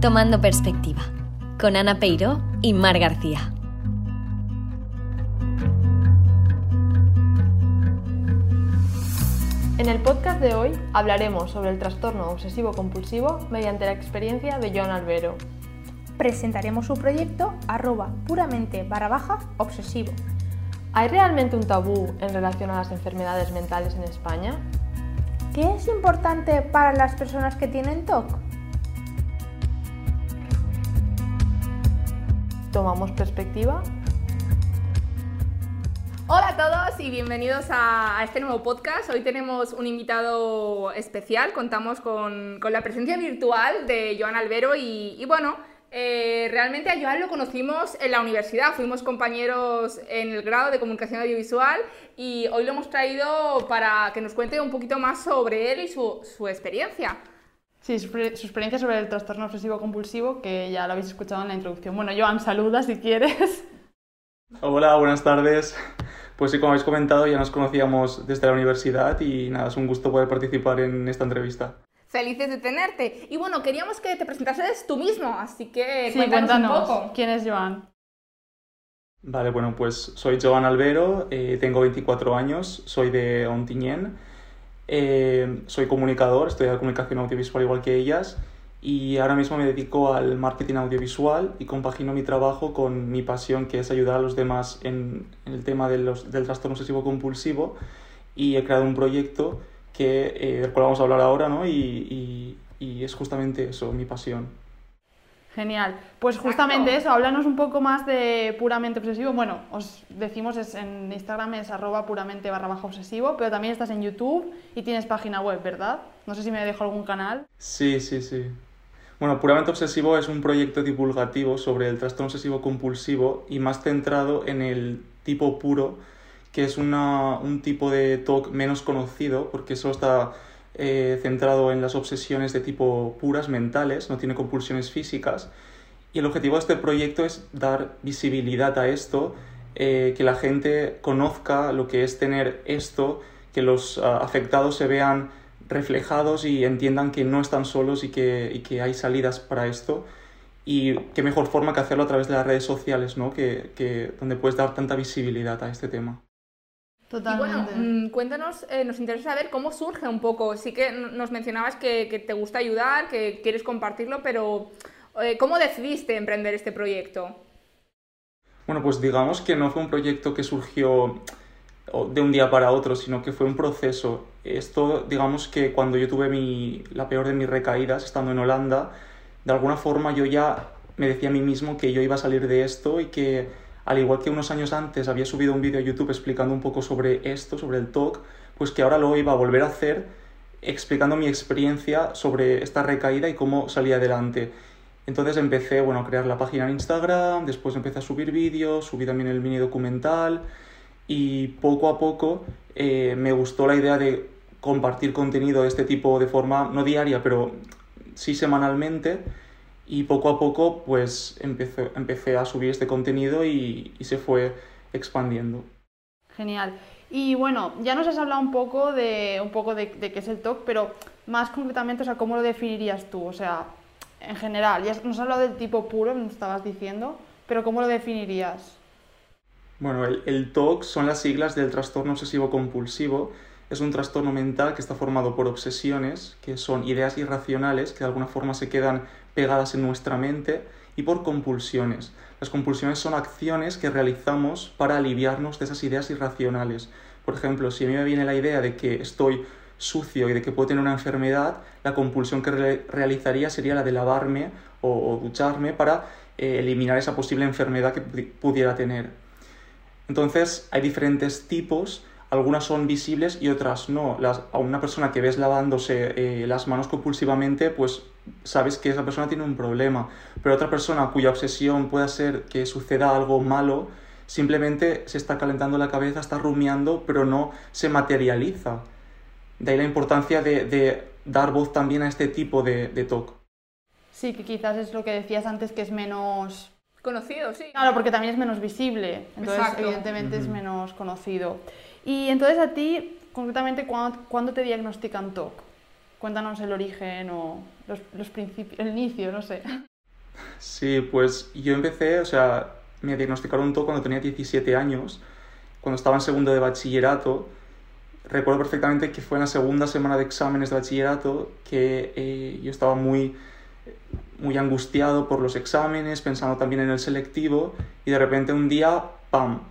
Tomando Perspectiva, con Ana Peiró y Mar García. En el podcast de hoy hablaremos sobre el trastorno obsesivo-compulsivo mediante la experiencia de Joan Albero. Presentaremos su proyecto @puramente_obsesivo. ¿Hay realmente un tabú en relación a las enfermedades mentales en España? ¿Qué es importante para las personas que tienen TOC? ¿Tomamos perspectiva? Hola a todos y bienvenidos a este nuevo podcast. Hoy tenemos un invitado especial. Contamos con la presencia virtual de Joan Albero y bueno, realmente a Joan lo conocimos en la universidad. Fuimos compañeros en el grado de Comunicación Audiovisual y hoy lo hemos traído para que nos cuente un poquito más sobre él y su experiencia. Sí, su experiencia sobre el trastorno obsesivo compulsivo, que ya lo habéis escuchado en la introducción. Bueno, Joan, saluda si quieres. Hola, buenas tardes. Pues sí, como habéis comentado, ya nos conocíamos desde la universidad y nada, es un gusto poder participar en esta entrevista. Felices de tenerte. Y bueno, queríamos que te presentases tú mismo, así que sí, cuéntanos un poco. ¿Quién es Joan? Vale, bueno, pues soy Joan Albero, tengo 24 años, soy de Ontinyent, soy comunicador, estudié comunicación audiovisual igual que ellas y ahora mismo me dedico al marketing audiovisual y compagino mi trabajo con mi pasión, que es ayudar a los demás en el tema del trastorno obsesivo compulsivo, y he creado un proyecto del cual vamos a hablar ahora, ¿no? Y es justamente eso, mi pasión. Genial. Pues justamente eso, háblanos un poco más de Puramente Obsesivo. Bueno, os decimos, en Instagram es @puramente_obsesivo, pero también estás en YouTube y tienes página web, ¿verdad? No sé si me dejo algún canal. Sí. Bueno, Puramente Obsesivo es un proyecto divulgativo sobre el trastorno obsesivo compulsivo y más centrado en el tipo puro, que es un tipo de TOC menos conocido, porque solo está centrado en las obsesiones de tipo puras mentales, no tiene compulsiones físicas. Y el objetivo de este proyecto es dar visibilidad a esto, que la gente conozca lo que es tener esto, que los afectados se vean reflejados y entiendan que no están solos y que hay salidas para esto. Y qué mejor forma que hacerlo a través de las redes sociales, ¿no? que donde puedes dar tanta visibilidad a este tema. Totalmente. Y bueno, cuéntanos, nos interesa saber cómo surge un poco. Sí que nos mencionabas que te gusta ayudar, que quieres compartirlo, pero ¿cómo decidiste emprender este proyecto? Bueno, pues digamos que no fue un proyecto que surgió de un día para otro, sino que fue un proceso. Esto, digamos que cuando yo tuve la peor de mis recaídas, estando en Holanda, de alguna forma yo ya me decía a mí mismo que yo iba a salir de esto y que, al igual que unos años antes había subido un vídeo a YouTube explicando un poco sobre esto, sobre el TOC, pues que ahora lo iba a volver a hacer explicando mi experiencia sobre esta recaída y cómo salí adelante. Entonces empecé, bueno, a crear la página en Instagram, después empecé a subir vídeos, subí también el mini documental y poco a poco me gustó la idea de compartir contenido de este tipo de forma, no diaria, pero sí semanalmente. Y poco a poco pues empecé a subir este contenido y se fue expandiendo. Genial. Y bueno, ya nos has hablado un poco de qué es el TOC, pero más concretamente, o sea, ¿cómo lo definirías tú? O sea, en general, ya nos has hablado del tipo puro, nos estabas diciendo, pero ¿cómo lo definirías? Bueno, el TOC son las siglas del trastorno obsesivo compulsivo. Es un trastorno mental que está formado por obsesiones, que son ideas irracionales que de alguna forma se quedan pegadas en nuestra mente, y por compulsiones. Las compulsiones son acciones que realizamos para aliviarnos de esas ideas irracionales. Por ejemplo, si a mí me viene la idea de que estoy sucio y de que puedo tener una enfermedad, la compulsión que realizaría sería la de lavarme o ducharme para eliminar esa posible enfermedad que pudiera tener. Entonces, hay diferentes tipos. Algunas son visibles y otras no. A una persona que ves lavándose las manos compulsivamente, pues sabes que esa persona tiene un problema. Pero otra persona cuya obsesión pueda ser que suceda algo malo, simplemente se está calentando la cabeza, está rumiando, pero no se materializa. De ahí la importancia de dar voz también a este tipo de TOC. Sí, que quizás es lo que decías antes, que es menos conocido, sí. Claro, porque también es menos visible. Entonces, exacto, evidentemente es menos conocido. Y entonces a ti, concretamente, ¿cuándo te diagnostican TOC? Cuéntanos el origen o el inicio, no sé. Sí, pues yo empecé, o sea, me diagnosticaron TOC cuando tenía 17 años, cuando estaba en segundo de bachillerato. Recuerdo perfectamente que fue en la segunda semana de exámenes de bachillerato que yo estaba muy angustiado por los exámenes, pensando también en el selectivo, y de repente un día, ¡pam!,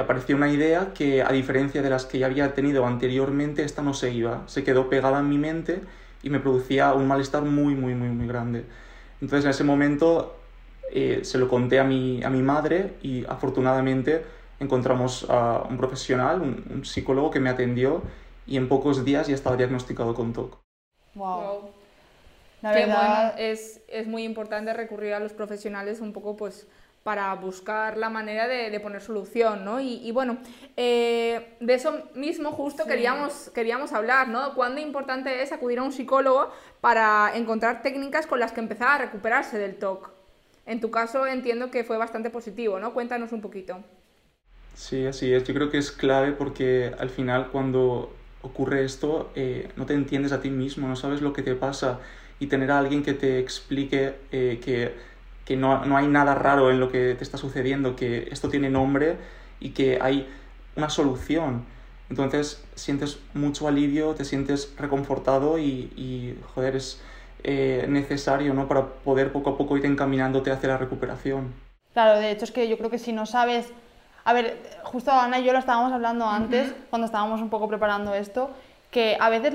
apareció una idea que, a diferencia de las que ya había tenido anteriormente, esta no se iba. Se quedó pegada en mi mente y me producía un malestar muy grande. Entonces, en ese momento, se lo conté a mi madre y, afortunadamente, encontramos a un profesional, un psicólogo que me atendió y en pocos días ya estaba diagnosticado con TOC. Wow. La verdad... Bueno, es muy importante recurrir a los profesionales un poco pues, para buscar la manera de poner solución, ¿no? Y bueno, de eso mismo justo sí. queríamos hablar, ¿no? Cuán importante es acudir a un psicólogo para encontrar técnicas con las que empezar a recuperarse del TOC. En tu caso entiendo que fue bastante positivo, ¿no? Cuéntanos un poquito. Sí, así es. Yo creo que es clave porque al final cuando ocurre esto no te entiendes a ti mismo, no sabes lo que te pasa. Y tener a alguien que te explique que no hay nada raro en lo que te está sucediendo, que esto tiene nombre y que hay una solución. Entonces sientes mucho alivio, te sientes reconfortado y joder, es necesario, ¿no?, para poder poco a poco ir encaminándote hacia la recuperación. Claro, de hecho es que yo creo que si no sabes... A ver, justo Ana y yo lo estábamos hablando antes, cuando estábamos un poco preparando esto, que a veces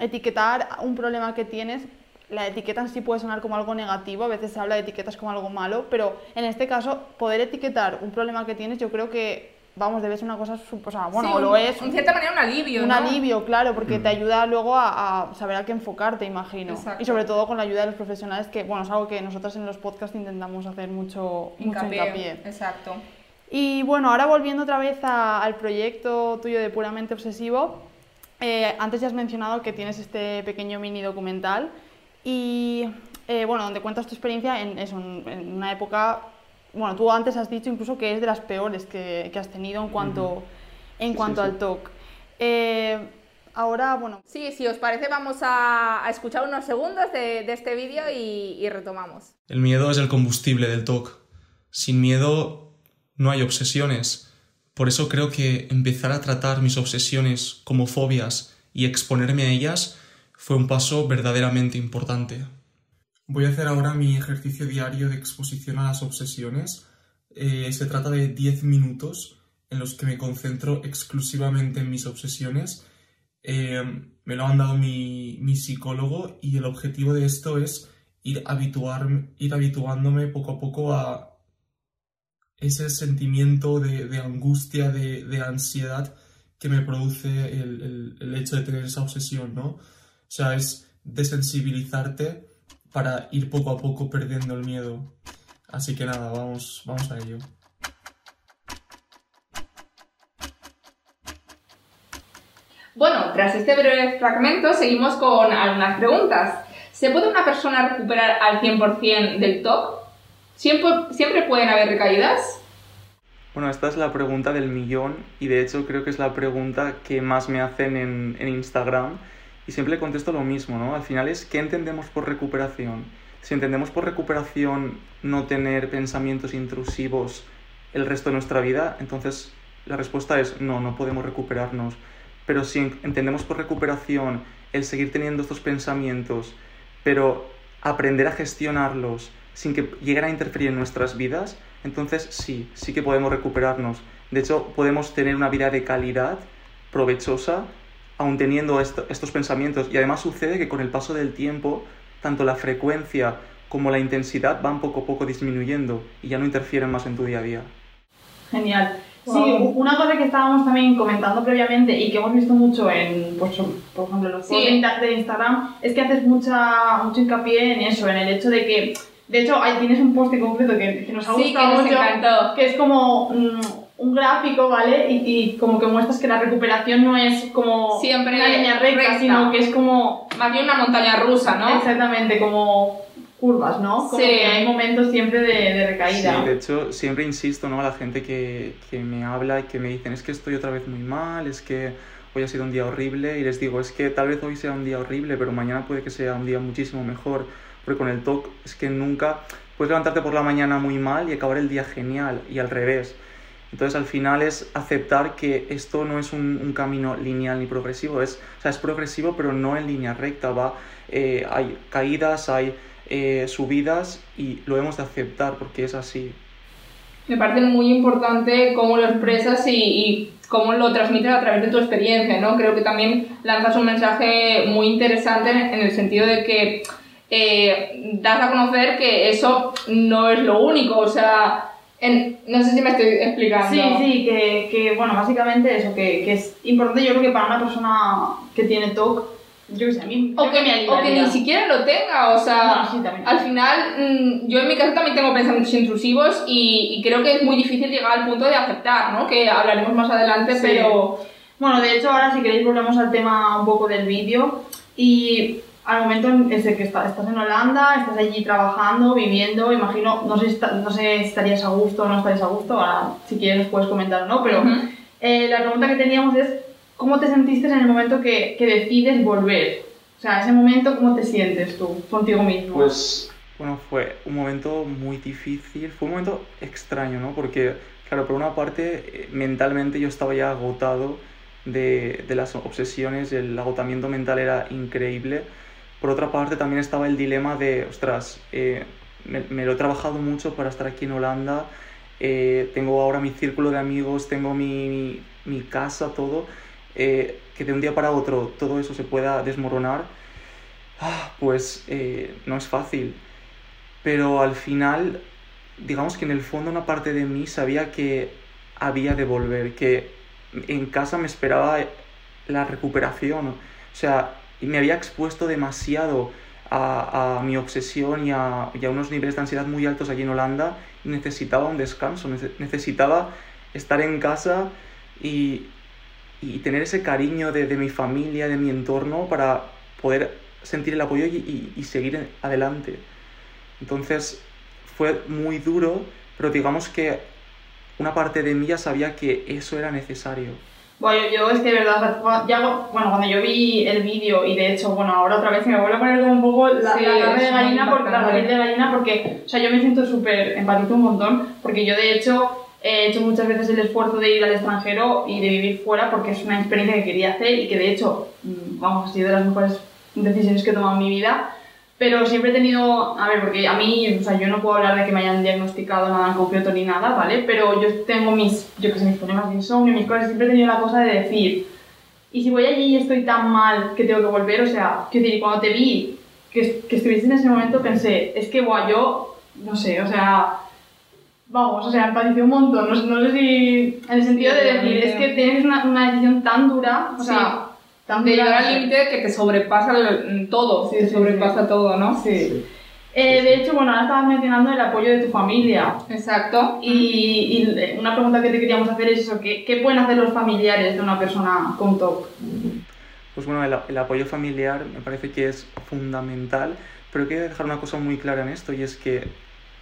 etiquetar un problema que tienes, la etiqueta en sí puede sonar como algo negativo, a veces se habla de etiquetas como algo malo, pero en este caso, poder etiquetar un problema que tienes, yo creo que, vamos, debe ser una cosa, o sea, bueno, sí, lo es. En cierta manera un alivio, ¿no? Un alivio, claro, porque te ayuda luego a saber a qué enfocarte, imagino. Exacto. Y sobre todo con la ayuda de los profesionales, que, bueno, es algo que nosotros en los podcasts intentamos hacer mucho hincapié. Exacto. Y bueno, ahora volviendo otra vez al proyecto tuyo de Puramente Obsesivo, antes ya has mencionado que tienes este pequeño mini documental y, bueno, donde cuentas tu experiencia en una época... Bueno, tú antes has dicho incluso que es de las peores que has tenido en cuanto al TOC. Ahora, bueno... Sí, si os parece vamos a escuchar unos segundos de este vídeo y retomamos. El miedo es el combustible del TOC. Sin miedo no hay obsesiones. Por eso creo que empezar a tratar mis obsesiones como fobias y exponerme a ellas fue un paso verdaderamente importante. Voy a hacer ahora mi ejercicio diario de exposición a las obsesiones. Se trata de 10 minutos en los que me concentro exclusivamente en mis obsesiones. Me lo han dado mi psicólogo y el objetivo de esto es ir habituándome poco a poco a ese sentimiento de angustia, de ansiedad que me produce el hecho de tener esa obsesión, ¿no? O sea, es desensibilizarte para ir poco a poco perdiendo el miedo. Así que nada, vamos a ello. Bueno, tras este breve fragmento seguimos con algunas preguntas. ¿Se puede una persona recuperar al 100% del TOC? ¿Siempre pueden haber recaídas? Bueno, esta es la pregunta del millón y de hecho creo que es la pregunta que más me hacen en Instagram y siempre contesto lo mismo, ¿no? Al final es ¿qué entendemos por recuperación? Si entendemos por recuperación no tener pensamientos intrusivos el resto de nuestra vida, entonces la respuesta es no podemos recuperarnos. Pero si entendemos por recuperación el seguir teniendo estos pensamientos, pero aprender a gestionarlos, sin que lleguen a interferir en nuestras vidas, entonces sí que podemos recuperarnos. De hecho, podemos tener una vida de calidad, provechosa, aun teniendo estos pensamientos. Y además sucede que con el paso del tiempo, tanto la frecuencia como la intensidad van poco a poco disminuyendo y ya no interfieren más en tu día a día. Genial. Wow. Sí, una cosa que estábamos también comentando previamente y que hemos visto mucho en, pues, por ejemplo, los posts de Instagram, es que haces mucho hincapié en eso, en el hecho de que... De hecho, ahí tienes un post en concreto que nos ha gustado mucho, que es como un gráfico, ¿vale? Y como que muestras que la recuperación no es como siempre una línea recta, sino que es como... Más bien una montaña rusa, ¿no? Exactamente, como curvas, ¿no? Como que hay momentos siempre de recaída. Sí, de hecho, siempre insisto, ¿no?, a la gente que me habla y que me dicen es que estoy otra vez muy mal, es que hoy ha sido un día horrible, y les digo es que tal vez hoy sea un día horrible, pero mañana puede que sea un día muchísimo mejor. Porque con el TOC es que nunca puedes levantarte por la mañana muy mal y acabar el día genial, y al revés. Entonces, al final es aceptar que esto no es un camino lineal ni progresivo. Es progresivo, pero no en línea recta. Hay caídas, hay subidas, y lo hemos de aceptar porque es así. Me parece muy importante cómo lo expresas y cómo lo transmites a través de tu experiencia, ¿no? Creo que también lanzas un mensaje muy interesante en el sentido de que das a conocer que eso no es lo único, o sea, no sé si me estoy explicando. Sí, que bueno, básicamente eso, que es importante, yo creo que para una persona que tiene TOC, yo sé, a mí, o que ni siquiera lo tenga, o sea, bueno, sí, al final, yo en mi caso también tengo pensamientos intrusivos y creo que es muy difícil llegar al punto de aceptar, ¿no? Que hablaremos más adelante, sí. Pero... Bueno, de hecho, ahora si queréis volvemos al tema un poco del vídeo y al momento ese que estás en Holanda, estás allí trabajando, viviendo, imagino, no sé si estarías a gusto o no estarías a gusto, ahora si quieres nos puedes comentar, ¿no? Pero la pregunta que teníamos es ¿cómo te sentiste en el momento que decides volver? O sea, ese momento, ¿cómo te sientes tú contigo mismo? Pues, bueno, fue un momento muy difícil, fue un momento extraño, ¿no? Porque, claro, por una parte, mentalmente yo estaba ya agotado de las obsesiones, el agotamiento mental era increíble. Por otra parte, también estaba el dilema de, ostras, me lo he trabajado mucho para estar aquí en Holanda, tengo ahora mi círculo de amigos, tengo mi casa, todo... que de un día para otro todo eso se pueda desmoronar, pues no es fácil. Pero al final, digamos que en el fondo una parte de mí sabía que había de volver, que en casa me esperaba la recuperación. O sea, me había expuesto demasiado a mi obsesión y a unos niveles de ansiedad muy altos allí en Holanda. Necesitaba un descanso, necesitaba estar en casa y tener ese cariño de mi familia, de mi entorno, para poder sentir el apoyo y seguir adelante. Entonces fue muy duro, pero digamos que una parte de mí ya sabía que eso era necesario. Bueno, yo es que de verdad, cuando yo vi el vídeo, y de hecho, bueno, ahora otra vez me vuelvo a poner como un poco la piel de gallina, porque, o sea, yo me siento súper empatito un montón, porque yo de hecho... He hecho muchas veces el esfuerzo de ir al extranjero y de vivir fuera porque es una experiencia que quería hacer y que de hecho, vamos, ha sido de las mejores decisiones que he tomado en mi vida, pero siempre he tenido, a ver, porque a mí, o sea, yo no puedo hablar de que me hayan diagnosticado nada en concreto ni nada, ¿vale? Pero yo tengo mis problemas de insomnio, mis cosas, siempre he tenido la cosa de decir, y si voy allí y estoy tan mal que tengo que volver, o sea, quiero decir, cuando te vi que estuviste en ese momento pensé, es que, yo, no sé, o sea... Vamos, o sea, empaticé un montón, no sé si... En el sentido de decir, es que tienes una decisión tan dura, o sea... Tan dura, de llegar al límite que te sobrepasa todo, todo, ¿no? Sí. De hecho, bueno, ahora estabas mencionando el apoyo de tu familia. Exacto. Y una pregunta que te queríamos hacer es eso, ¿qué pueden hacer los familiares de una persona con TOC? Pues bueno, el apoyo familiar me parece que es fundamental, pero quiero dejar una cosa muy clara en esto, y es que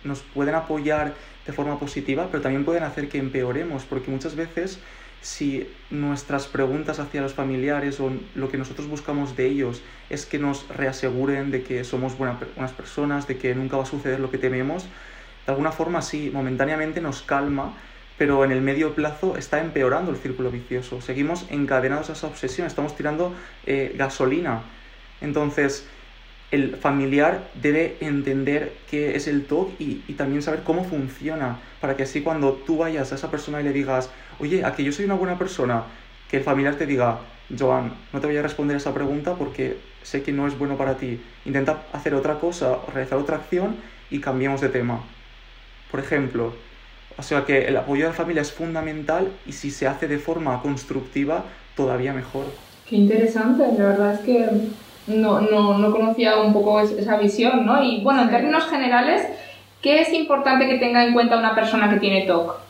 nos pueden apoyar de forma positiva, pero también pueden hacer que empeoremos, porque muchas veces si nuestras preguntas hacia los familiares o lo que nosotros buscamos de ellos es que nos reaseguren de que somos buenas personas, de que nunca va a suceder lo que tememos, de alguna forma sí, momentáneamente nos calma, pero en el medio plazo está empeorando el círculo vicioso, seguimos encadenados a esa obsesión, estamos tirando gasolina. Entonces... El familiar debe entender qué es el TOC y también saber cómo funciona, para que así cuando tú vayas a esa persona y le digas, oye, ¿a que yo soy una buena persona?, que el familiar te diga, Joan, no te voy a responder esa pregunta porque sé que no es bueno para ti. Intenta hacer otra cosa, realizar otra acción y cambiemos de tema. Por ejemplo, o sea que el apoyo de la familia es fundamental y si se hace de forma constructiva, todavía mejor. Qué interesante, la verdad es que... No conocía un poco esa visión, ¿no? Y bueno, en términos generales, ¿qué es importante que tenga en cuenta una persona que tiene TOC?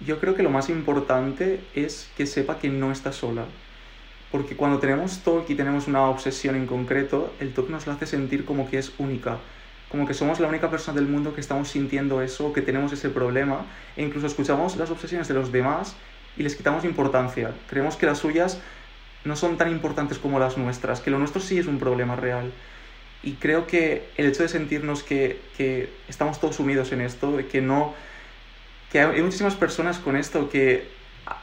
Yo creo que lo más importante es que sepa que no está sola. Porque cuando tenemos TOC y tenemos una obsesión en concreto, el TOC nos la hace sentir como que es única. Como que somos la única persona del mundo que estamos sintiendo eso, que tenemos ese problema. E incluso escuchamos las obsesiones de los demás y les quitamos importancia. Creemos que las suyas no son tan importantes como las nuestras, que lo nuestro sí es un problema real. Y creo que el hecho de sentirnos que estamos todos unidos en esto, que hay muchísimas personas con esto, que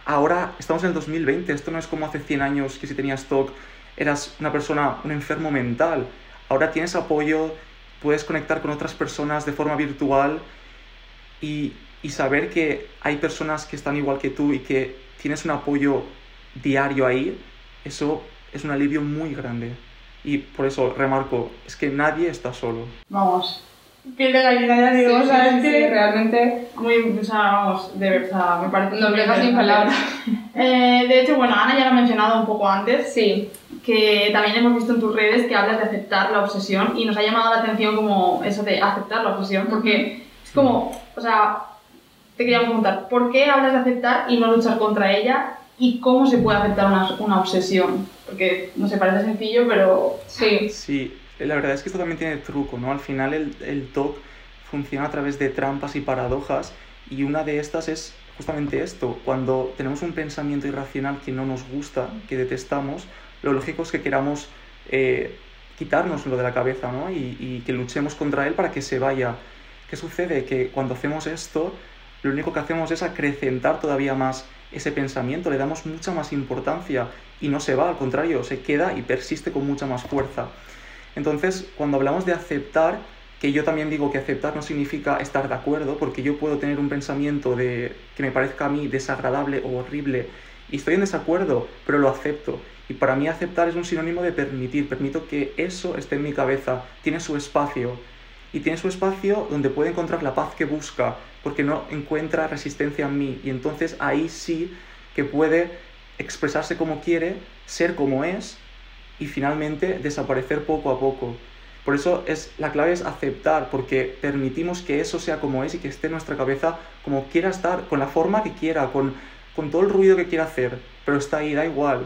ahora estamos en el 2020, esto no es como hace 100 años que si tenías TOC eras una persona, un enfermo mental. Ahora tienes apoyo, puedes conectar con otras personas de forma virtual y saber que hay personas que están igual que tú y que tienes un apoyo diario ahí, eso es un alivio muy grande. Y por eso remarco, es que nadie está solo. Vamos, piel de gallina, ya digo, sí, ¿sabes? Sí, realmente, muy, o sea, vamos, de verdad, me parece... No me dejas sin palabras. De hecho, bueno, Ana ya lo ha mencionado un poco antes, sí, que también hemos visto en tus redes que hablas de aceptar la obsesión y nos ha llamado la atención como eso de aceptar la obsesión, porque es como, o sea, te quería preguntar, ¿por qué hablas de aceptar y no luchar contra ella? ¿Y cómo se puede aceptar una obsesión? Porque no sé, parece sencillo, pero sí. Sí, la verdad es que esto también tiene truco, ¿no? Al final el TOC funciona a través de trampas y paradojas, y una de estas es justamente esto. Cuando tenemos un pensamiento irracional que no nos gusta, que detestamos, lo lógico es que queramos quitárnoslo de la cabeza, ¿no? Y que luchemos contra él para que se vaya. ¿Qué sucede? Que cuando hacemos esto, lo único que hacemos es acrecentar todavía más ese pensamiento, le damos mucha más importancia y no se va, al contrario, se queda y persiste con mucha más fuerza. Entonces, cuando hablamos de aceptar, que yo también digo que aceptar no significa estar de acuerdo, porque yo puedo tener un pensamiento que me parezca a mí desagradable o horrible y estoy en desacuerdo, pero lo acepto. Y para mí aceptar es un sinónimo de permitir, permito que eso esté en mi cabeza, tiene su espacio. Y tiene su espacio donde puede encontrar la paz que busca, porque no encuentra resistencia en mí. Y entonces ahí sí que puede expresarse como quiere, ser como es, y finalmente desaparecer poco a poco. Por eso la clave es aceptar, porque permitimos que eso sea como es y que esté en nuestra cabeza como quiera estar, con la forma que quiera, con todo el ruido que quiera hacer, pero está ahí, da igual.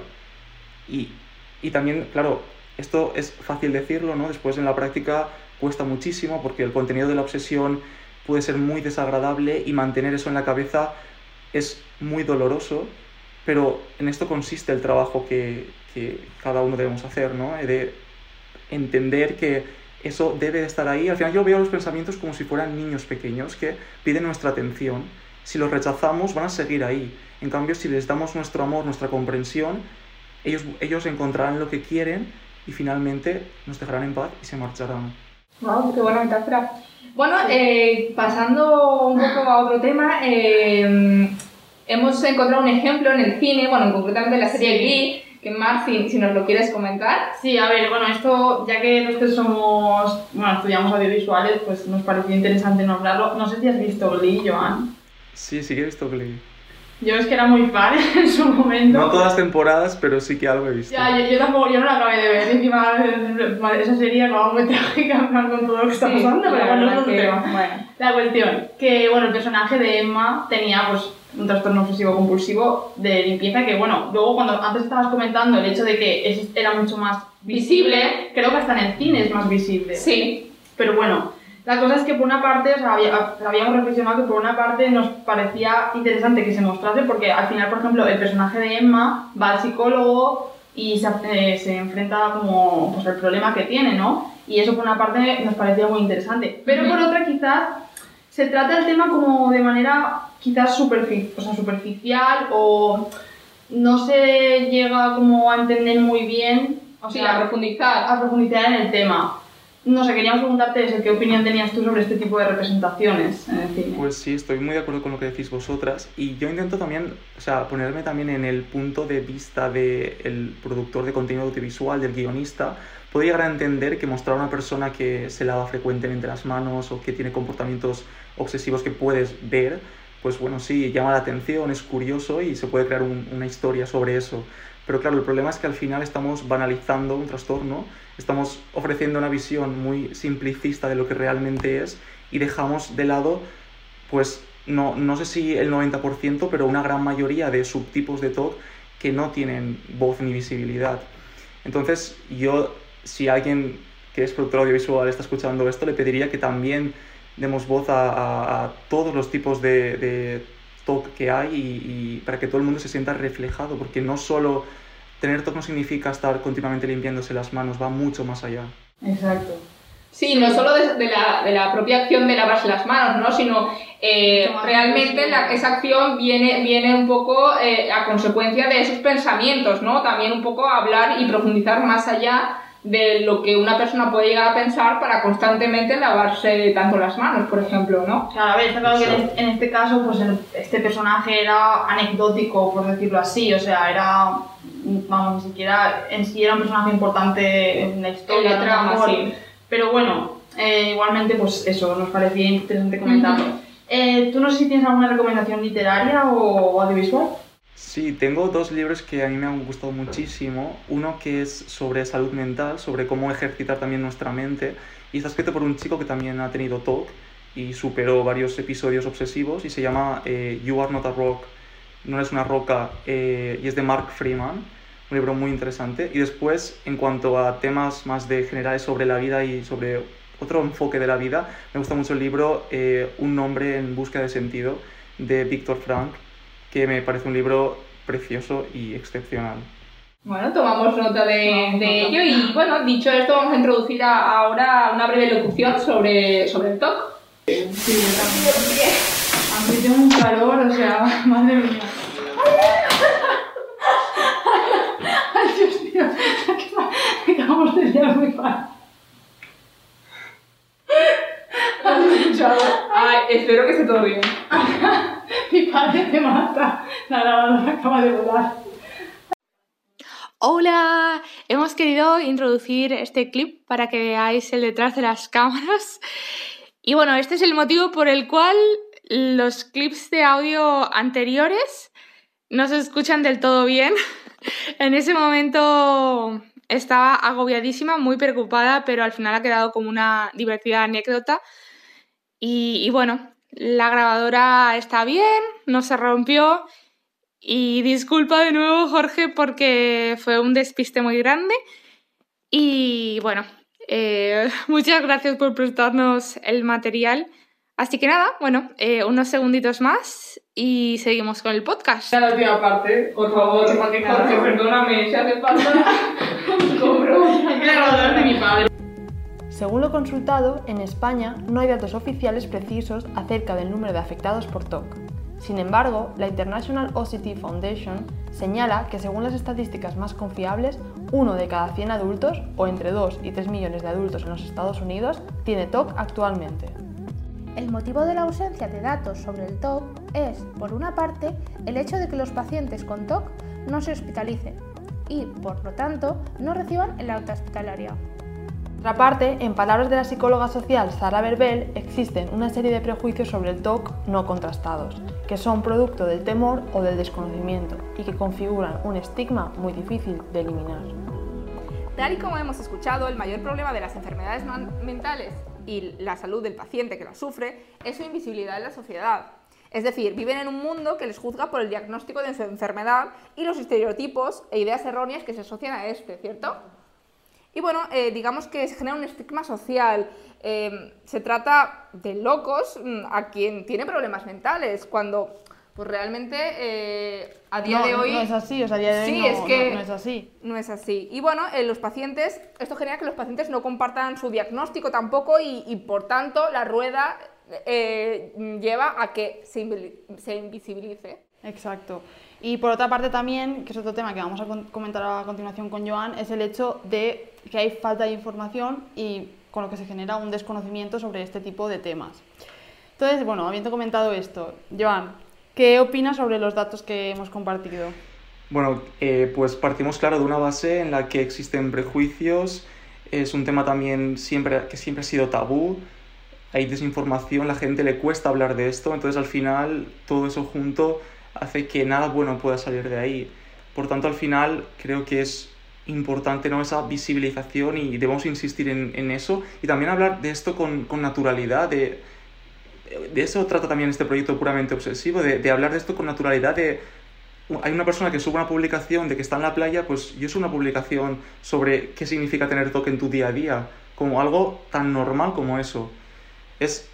Y también, claro, esto es fácil decirlo, ¿no? Después en la práctica cuesta muchísimo, porque el contenido de la obsesión puede ser muy desagradable y mantener eso en la cabeza es muy doloroso, pero en esto consiste el trabajo que cada uno debemos hacer, ¿no? De entender que eso debe de estar ahí. Al final yo veo los pensamientos como si fueran niños pequeños que piden nuestra atención. Si los rechazamos, van a seguir ahí. En cambio, si les damos nuestro amor, nuestra comprensión, ellos encontrarán lo que quieren y finalmente nos dejarán en paz y se marcharán. Wow, qué buena metáfora. Bueno, pasando un poco a otro tema, hemos encontrado un ejemplo en el cine, bueno, concretamente en la serie Glee, que Mar, si nos lo quieres comentar. Sí, a ver, bueno, esto, ya que nosotros somos, bueno, estudiamos audiovisuales, pues nos pareció interesante nombrarlo. No sé si has visto Glee, Joan. Sí, sí que he visto Glee. Yo es que era muy fan en su momento. No todas las temporadas, pero sí que algo he visto. Ya, yo tampoco, yo no la acabé de ver. Encima, esa serie acabó muy trágica con todo lo que está pasando, pero bueno, es otro tema. Bueno. La cuestión, que bueno, el personaje de Emma tenía pues un trastorno obsesivo compulsivo de limpieza que, bueno, luego cuando antes estabas comentando el hecho de que era mucho más visible, creo que hasta en el cine es más visible. Sí. Pero bueno, la cosa es que por una parte, o sea, habíamos reflexionado que por una parte nos parecía interesante que se mostrase, porque al final, por ejemplo, el personaje de Emma va al psicólogo y se enfrenta como pues, el problema que tiene, ¿no? Y eso por una parte nos parecía muy interesante. Pero por otra quizás se trata el tema como de manera quizás superficial o no se llega como a entender muy bien, o sea, a profundizar en el tema. No sé, queríamos preguntarte eso, ¿qué opinión tenías tú sobre este tipo de representaciones en el cine? Pues sí, estoy muy de acuerdo con lo que decís vosotras y yo intento también, o sea, ponerme también en el punto de vista del productor de contenido audiovisual, del guionista. Puedo llegar a entender que mostrar a una persona que se lava frecuentemente las manos o que tiene comportamientos obsesivos que puedes ver, pues bueno, sí, llama la atención, es curioso y se puede crear una historia sobre eso. Pero claro, el problema es que al final estamos banalizando un trastorno, estamos ofreciendo una visión muy simplista de lo que realmente es y dejamos de lado, pues no sé si el 90%, pero una gran mayoría de subtipos de TOC que no tienen voz ni visibilidad. Entonces yo, si alguien que es productor audiovisual está escuchando esto, le pediría que también demos voz a todos los tipos de TOC que hay y para que todo el mundo se sienta reflejado, porque no solo tener TOC no significa estar continuamente limpiándose las manos, va mucho más allá. Exacto. Sí, no solo de la propia acción de lavarse las manos, ¿no? Sino realmente esa acción viene un poco a consecuencia de esos pensamientos, ¿no? También un poco hablar y profundizar más allá de lo que una persona puede llegar a pensar para constantemente lavarse tanto las manos, por ejemplo, ¿no? Claro, a ver, está claro que en este caso, pues este personaje era anecdótico, por decirlo así, o sea, era, vamos, ni siquiera en sí era un personaje importante en la historia, en la trama, sí. Pero bueno, igualmente, pues eso, nos parecía interesante comentarlo. Uh-huh. ¿Tú no sé si tienes alguna recomendación literaria o audiovisual? Sí, tengo dos libros que a mí me han gustado muchísimo. Uno que es sobre salud mental, sobre cómo ejercitar también nuestra mente. Y está escrito por un chico que también ha tenido TOC y superó varios episodios obsesivos. Y se llama You are not a rock, no eres una roca, y es de Mark Freeman. Un libro muy interesante. Y después, en cuanto a temas más de generales sobre la vida y sobre otro enfoque de la vida, me gusta mucho el libro Un hombre en busca de sentido, de Viktor Frankl, que me parece un libro precioso y excepcional. Bueno, tomamos nota de ello y, bueno, dicho esto, vamos a introducir ahora una breve locución sobre el TOC. Sí, a mí tengo un calor, o sea, madre mía. Ay, Dios mío, acabamos de llegar muy mal. ¿Has escuchado? Ay, espero que esté todo bien. Mi padre te mata. La lavadora acaba de volar. ¡Hola! Hemos querido introducir este clip para que veáis el detrás de las cámaras. Y bueno, este es el motivo por el cual los clips de audio anteriores no se escuchan del todo bien. En ese momento estaba agobiadísima, muy preocupada, pero al final ha quedado como una divertida anécdota. Y bueno, la grabadora está bien, no se rompió y disculpa de nuevo, Jorge, porque fue un despiste muy grande. Y bueno, muchas gracias por prestarnos el material. Así que nada, bueno, unos segunditos más y seguimos con el podcast. Ya la última parte, por favor, Jorge, perdóname, ya te falta un cobro. El grabador de mi padre. Según lo consultado, en España no hay datos oficiales precisos acerca del número de afectados por TOC. Sin embargo, la International OCD Foundation señala que según las estadísticas más confiables, uno de cada 100 adultos, o entre 2 y 3 millones de adultos en los Estados Unidos, tiene TOC actualmente. El motivo de la ausencia de datos sobre el TOC es, por una parte, el hecho de que los pacientes con TOC no se hospitalicen y, por lo tanto, no reciban el alta hospitalaria. Por otra parte, en palabras de la psicóloga social Sara Berbel, existen una serie de prejuicios sobre el TOC no contrastados, que son producto del temor o del desconocimiento y que configuran un estigma muy difícil de eliminar. Tal y como hemos escuchado, el mayor problema de las enfermedades mentales y la salud del paciente que las sufre es su invisibilidad en la sociedad. Es decir, viven en un mundo que les juzga por el diagnóstico de su enfermedad y los estereotipos e ideas erróneas que se asocian a este, ¿cierto? Y bueno, digamos que se genera un estigma social, se trata de locos a quien tiene problemas mentales, cuando pues realmente a día de hoy... No es así, o sea, a día de hoy no es así. No es así. Y bueno, los pacientes, esto genera que los pacientes no compartan su diagnóstico tampoco y por tanto la rueda lleva a que se invisibilice. Exacto. Y por otra parte también, que es otro tema que vamos a comentar a continuación con Joan, es el hecho de que hay falta de información y con lo que se genera un desconocimiento sobre este tipo de temas. Entonces, bueno, habiendo comentado esto, Joan, ¿qué opinas sobre los datos que hemos compartido? Bueno, pues partimos, claro, de una base en la que existen prejuicios, es un tema también que siempre ha sido tabú, hay desinformación, la gente le cuesta hablar de esto, entonces al final todo eso junto hace que nada bueno pueda salir de ahí. Por tanto, al final creo que es importante, ¿no?, esa visibilización y debemos insistir en eso y también hablar de esto con naturalidad. De eso trata también este proyecto Puramente Obsesivo, de hablar de esto con naturalidad. Hay una persona que sube una publicación de que está en la playa, pues yo subo una publicación sobre qué significa tener TOC en tu día a día, como algo tan normal como eso. Es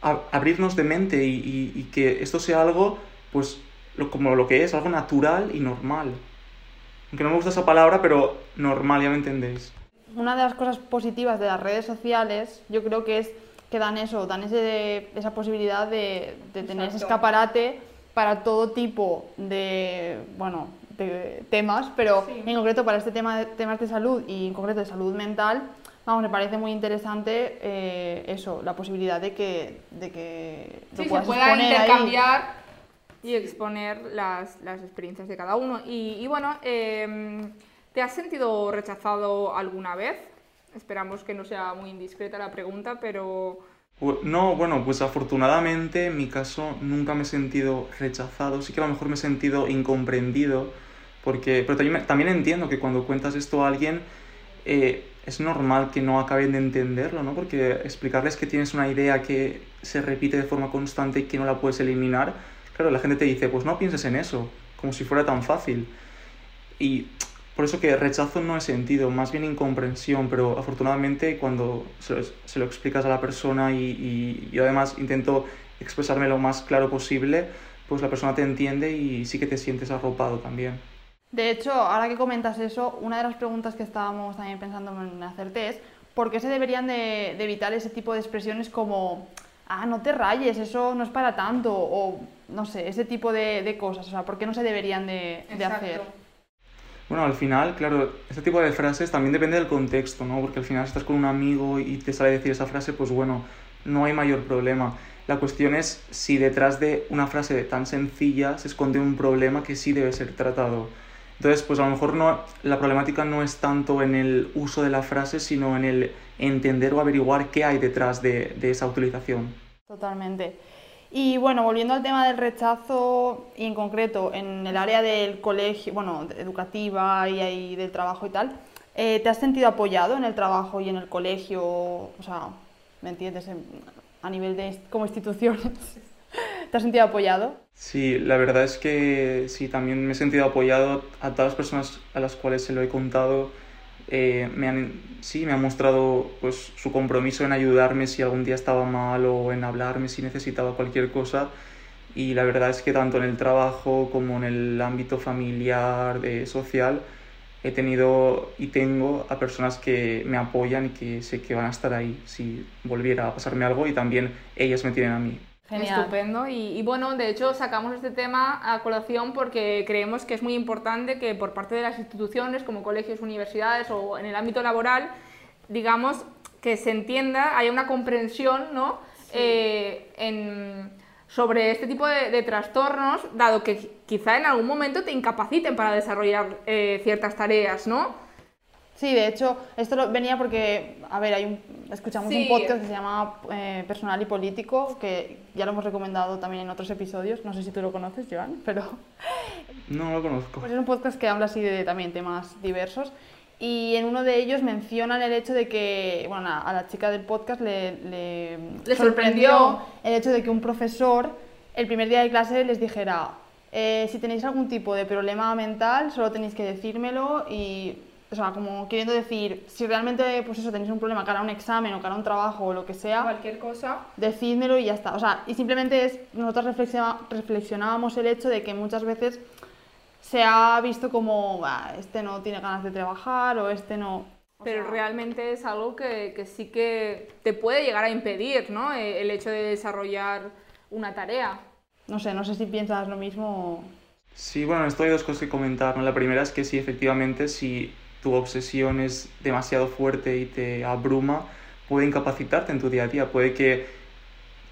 abrirnos de mente y que esto sea algo, pues, como lo que es, algo natural y normal. Aunque no me gusta esa palabra, pero normal, ya me entendéis. una de las cosas positivas de las redes sociales, yo creo que es que dan eso, dan esa posibilidad de tener ese escaparate para todo tipo de, bueno, de temas, pero en concreto para este tema de temas de salud y en concreto de salud mental, vamos, me parece muy interesante eso, la posibilidad de que sí, lo puedas se pueda intercambiar ahí y exponer las experiencias de cada uno. Y bueno, ¿te has sentido rechazado alguna vez? Esperamos que no sea muy indiscreta la pregunta, pero... No, bueno, pues afortunadamente en mi caso nunca me he sentido rechazado. Sí que a lo mejor me he sentido incomprendido, porque... pero también entiendo que cuando cuentas esto a alguien es normal que no acaben de entenderlo, ¿no? Porque explicarles que tienes una idea que se repite de forma constante y que no la puedes eliminar, claro, la gente te dice, pues no pienses en eso, como si fuera tan fácil. Y... por eso que rechazo no he sentido, más bien incomprensión, pero afortunadamente cuando se lo explicas a la persona y además intento expresarme lo más claro posible, pues la persona te entiende y sí que te sientes arropado también. De hecho, ahora que comentas eso, una de las preguntas que estábamos también pensando en hacerte es ¿por qué se deberían de evitar ese tipo de expresiones como ah, no te rayes, eso no es para tanto, o no sé, ese tipo de cosas? O sea, ¿por qué no se deberían de hacer? Bueno, al final, claro, este tipo de frases también depende del contexto, ¿no? Porque al final si estás con un amigo y te sale a decir esa frase, pues bueno, no hay mayor problema. La cuestión es si detrás de una frase tan sencilla se esconde un problema que sí debe ser tratado. Entonces, pues a lo mejor no, la problemática no es tanto en el uso de la frase, sino en el entender o averiguar qué hay detrás de esa utilización. Totalmente. Y bueno, volviendo al tema del rechazo, y en concreto en el área del colegio, bueno, educativa y del trabajo y tal, ¿te has sentido apoyado en el trabajo y en el colegio? O sea, ¿me entiendes? A nivel de como instituciones, ¿te has sentido apoyado? Sí, la verdad es que sí, también me he sentido apoyado. A todas las personas a las cuales se lo he contado, me han mostrado pues, su compromiso en ayudarme si algún día estaba mal o en hablarme si necesitaba cualquier cosa, y la verdad es que tanto en el trabajo como en el ámbito familiar, social, he tenido y tengo a personas que me apoyan y que sé que van a estar ahí si volviera a pasarme algo, y también ellas me tienen a mí. Genial. Estupendo. Y bueno, de hecho sacamos este tema a colación porque creemos que es muy importante que por parte de las instituciones como colegios, universidades o en el ámbito laboral, digamos, que se entienda, haya una comprensión, ¿no? Sí. Sobre este tipo de trastornos, dado que quizá en algún momento te incapaciten para desarrollar ciertas tareas, ¿no? Sí, de hecho, esto venía porque, a ver, escuchamos un podcast que se llama Personal y Político, que ya lo hemos recomendado también en otros episodios, no sé si tú lo conoces, Joan, pero... No lo conozco. Pues es un podcast que habla así de también temas diversos, y en uno de ellos mencionan el hecho de que, bueno, a la chica del podcast le sorprendió el hecho de que un profesor el primer día de clase les dijera si tenéis algún tipo de problema mental, solo tenéis que decírmelo y... O sea, como queriendo decir, si realmente pues eso, tenéis un problema cara a un examen o cara a un trabajo o lo que sea, cualquier cosa, decídmelo y ya está. O sea, y simplemente es, nosotros reflexionábamos el hecho de que muchas veces se ha visto como, este no tiene ganas de trabajar o este no... Pero realmente es algo que sí que te puede llegar a impedir, ¿no? El hecho de desarrollar una tarea. No sé si piensas lo mismo. Sí, bueno, esto hay dos cosas que comentar, ¿no? La primera es que sí, efectivamente, si tu obsesión es demasiado fuerte y te abruma, puede incapacitarte en tu día a día, puede que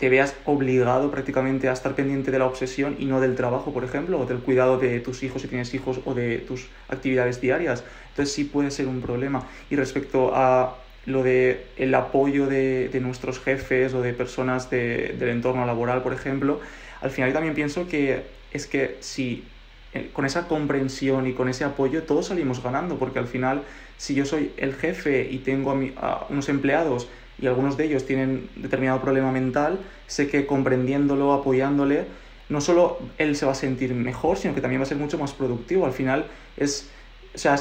te veas obligado prácticamente a estar pendiente de la obsesión y no del trabajo, por ejemplo, o del cuidado de tus hijos si tienes hijos o de tus actividades diarias. Entonces sí puede ser un problema. Y respecto a lo de el apoyo de nuestros jefes o de personas del entorno laboral, por ejemplo, al final yo también pienso que es que si... con esa comprensión y con ese apoyo todos salimos ganando, porque al final si yo soy el jefe y tengo a unos empleados y algunos de ellos tienen determinado problema mental, sé que comprendiéndolo, apoyándole, no solo él se va a sentir mejor, sino que también va a ser mucho más productivo. Al final es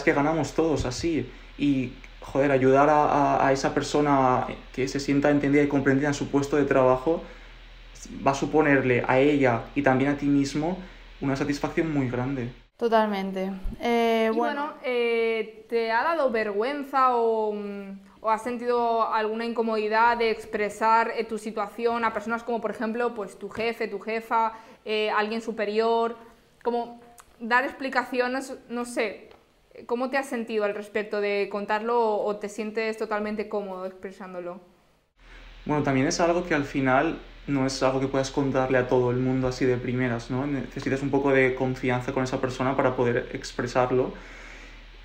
que ganamos todos así, y joder, ayudar a esa persona que se sienta entendida y comprendida en su puesto de trabajo va a suponerle a ella y también a ti mismo una satisfacción muy grande. Totalmente. ¿Te ha dado vergüenza o has sentido alguna incomodidad de expresar tu situación a personas como, por ejemplo, pues tu jefe, tu jefa, alguien superior? Como dar explicaciones, no sé, ¿cómo te has sentido al respecto de contarlo o te sientes totalmente cómodo expresándolo? Bueno, también es algo que al final no es algo que puedas contarle a todo el mundo así de primeras, ¿no? Necesitas un poco de confianza con esa persona para poder expresarlo.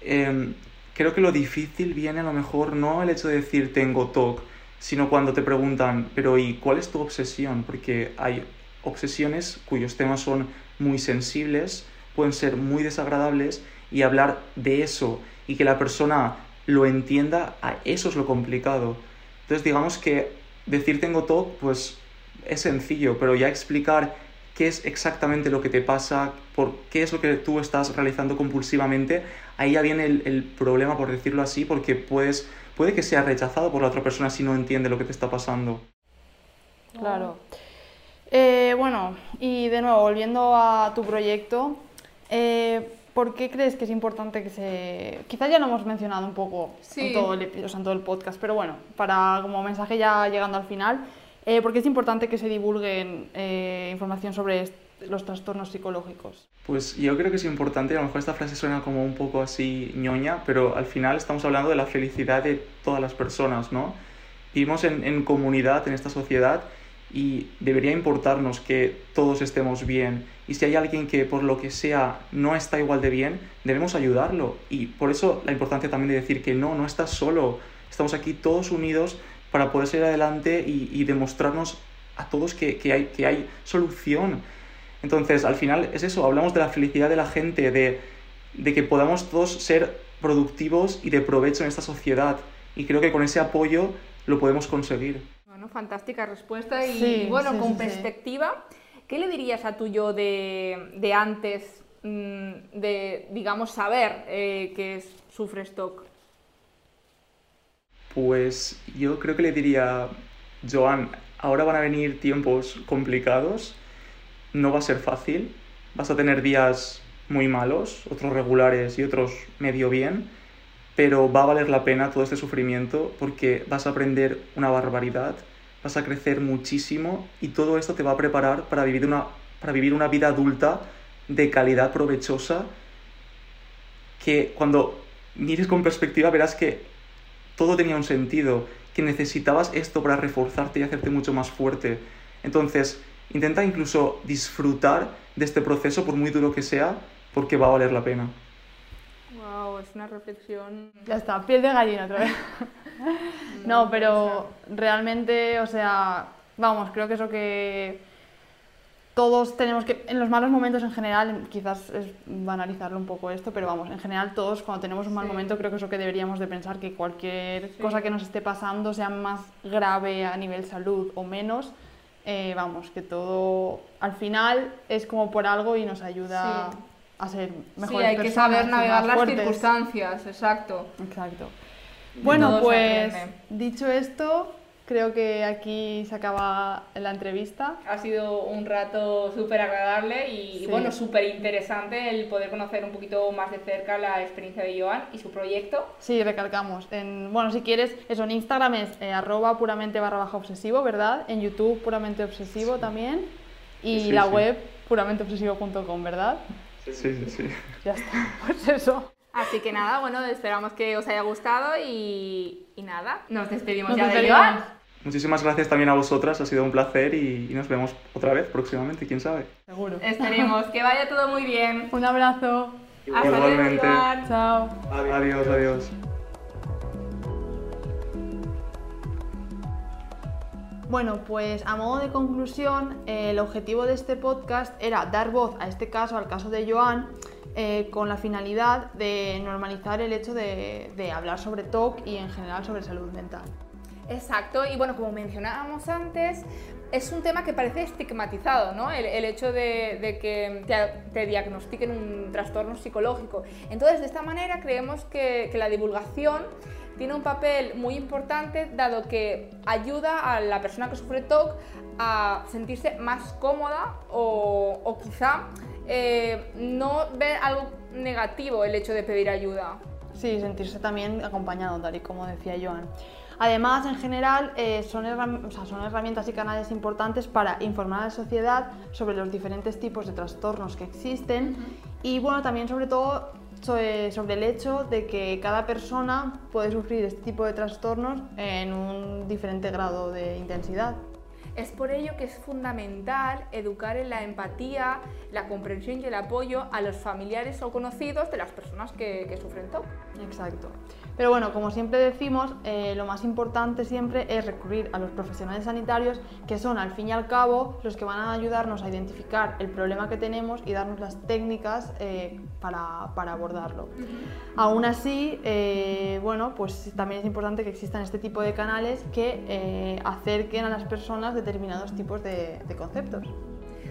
Creo que lo difícil viene a lo mejor no el hecho de decir tengo TOC, sino cuando te preguntan, pero ¿y cuál es tu obsesión? Porque hay obsesiones cuyos temas son muy sensibles, pueden ser muy desagradables, y hablar de eso y que la persona lo entienda, eso es lo complicado. Entonces digamos que decir tengo TOC, pues es sencillo, pero ya explicar qué es exactamente lo que te pasa, por qué es lo que tú estás realizando compulsivamente, ahí ya viene el problema, por decirlo así, porque puede que sea rechazado por la otra persona si no entiende lo que te está pasando. Claro. Bueno, y de nuevo, volviendo a tu proyecto, ¿por qué crees que es importante que se...? Quizás ya lo hemos mencionado un poco en todo el podcast, pero bueno, para como mensaje ya llegando al final, ¿por qué es importante que se divulgue información sobre los trastornos psicológicos? Pues yo creo que es importante, y a lo mejor esta frase suena como un poco así ñoña, pero al final estamos hablando de la felicidad de todas las personas, ¿no? Vivimos en comunidad, en esta sociedad, y debería importarnos que todos estemos bien, y si hay alguien que por lo que sea no está igual de bien, debemos ayudarlo, y por eso la importancia también de decir que no estás solo, estamos aquí todos unidos para poder seguir adelante y demostrarnos a todos que hay solución. Entonces al final es eso, hablamos de la felicidad de la gente, de que podamos todos ser productivos y de provecho en esta sociedad, y creo que con ese apoyo lo podemos conseguir. Bueno, fantástica respuesta y perspectiva. ¿Qué le dirías a tu yo de antes de, digamos, saber que sufres TOC? Pues yo creo que le diría, Joan, ahora van a venir tiempos complicados, no va a ser fácil, vas a tener días muy malos, otros regulares y otros medio bien, pero va a valer la pena todo este sufrimiento porque vas a aprender una barbaridad, vas a crecer muchísimo y todo esto te va a preparar para vivir una vida adulta de calidad provechosa, que cuando mires con perspectiva verás que todo tenía un sentido, que necesitabas esto para reforzarte y hacerte mucho más fuerte. Entonces, intenta incluso disfrutar de este proceso por muy duro que sea, porque va a valer la pena. Wow, es una reflexión... Ya está, piel de gallina otra vez. No, pero realmente, o sea, vamos, creo que es lo que todos tenemos que... En los malos momentos en general, quizás es banalizarlo un poco esto, pero vamos, en general todos cuando tenemos un mal momento creo que es lo que deberíamos de pensar, que cualquier cosa que nos esté pasando, sea más grave a nivel salud o menos, vamos, que todo al final es como por algo y nos ayuda... a ser mejores personas, hay que saber navegar las circunstancias, exacto. Bueno, pues dicho esto, creo que aquí se acaba la entrevista. Ha sido un rato súper agradable y bueno, súper interesante el poder conocer un poquito más de cerca la experiencia de Joan y su proyecto. Sí, recalcamos. Bueno, si quieres, eso en Instagram es @puramente_obsesivo, ¿verdad? En YouTube, Puramente Obsesivo también. Y la web, puramenteobsesivo.com, ¿verdad? Sí. Ya está, pues eso. Así que nada, bueno, esperamos que os haya gustado y nada, nos despedimos. De Joan. Muchísimas gracias también a vosotras, ha sido un placer y nos vemos otra vez próximamente, quién sabe. Seguro. Esperemos, que vaya todo muy bien. Un abrazo. Igualmente. Hasta luego. Chao. Adiós. Bueno, pues a modo de conclusión, el objetivo de este podcast era dar voz a este caso, al caso de Joan, con la finalidad de normalizar el hecho de hablar sobre TOC y en general sobre salud mental. Exacto, y bueno, como mencionábamos antes, es un tema que parece estigmatizado, ¿no? El hecho de que te diagnostiquen un trastorno psicológico. Entonces, de esta manera creemos que la divulgación tiene un papel muy importante, dado que ayuda a la persona que sufre TOC a sentirse más cómoda o quizá no ver algo negativo el hecho de pedir ayuda. Sí, sentirse también acompañado, tal y como decía Joan. Además, en general, son herramientas y canales importantes para informar a la sociedad sobre los diferentes tipos de trastornos que existen. Uh-huh. Y bueno, también sobre todo sobre el hecho de que cada persona puede sufrir este tipo de trastornos en un diferente grado de intensidad. Es por ello que es fundamental educar en la empatía, la comprensión y el apoyo a los familiares o conocidos de las personas que sufren TOC. Exacto. Pero bueno, como siempre decimos, lo más importante siempre es recurrir a los profesionales sanitarios, que son al fin y al cabo los que van a ayudarnos a identificar el problema que tenemos y darnos las técnicas para abordarlo. Aún así, bueno, pues también es importante que existan este tipo de canales que acerquen a las personas determinados tipos de conceptos.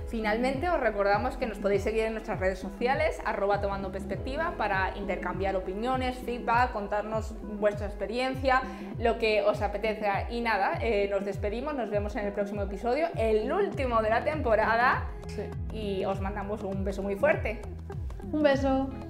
Finalmente, os recordamos que nos podéis seguir en nuestras redes sociales, @tomandoperspectiva, para intercambiar opiniones, feedback, contarnos vuestra experiencia, lo que os apetezca. Y nada, nos despedimos, nos vemos en el próximo episodio, el último de la temporada, sí. Y os mandamos un beso muy fuerte. Un beso.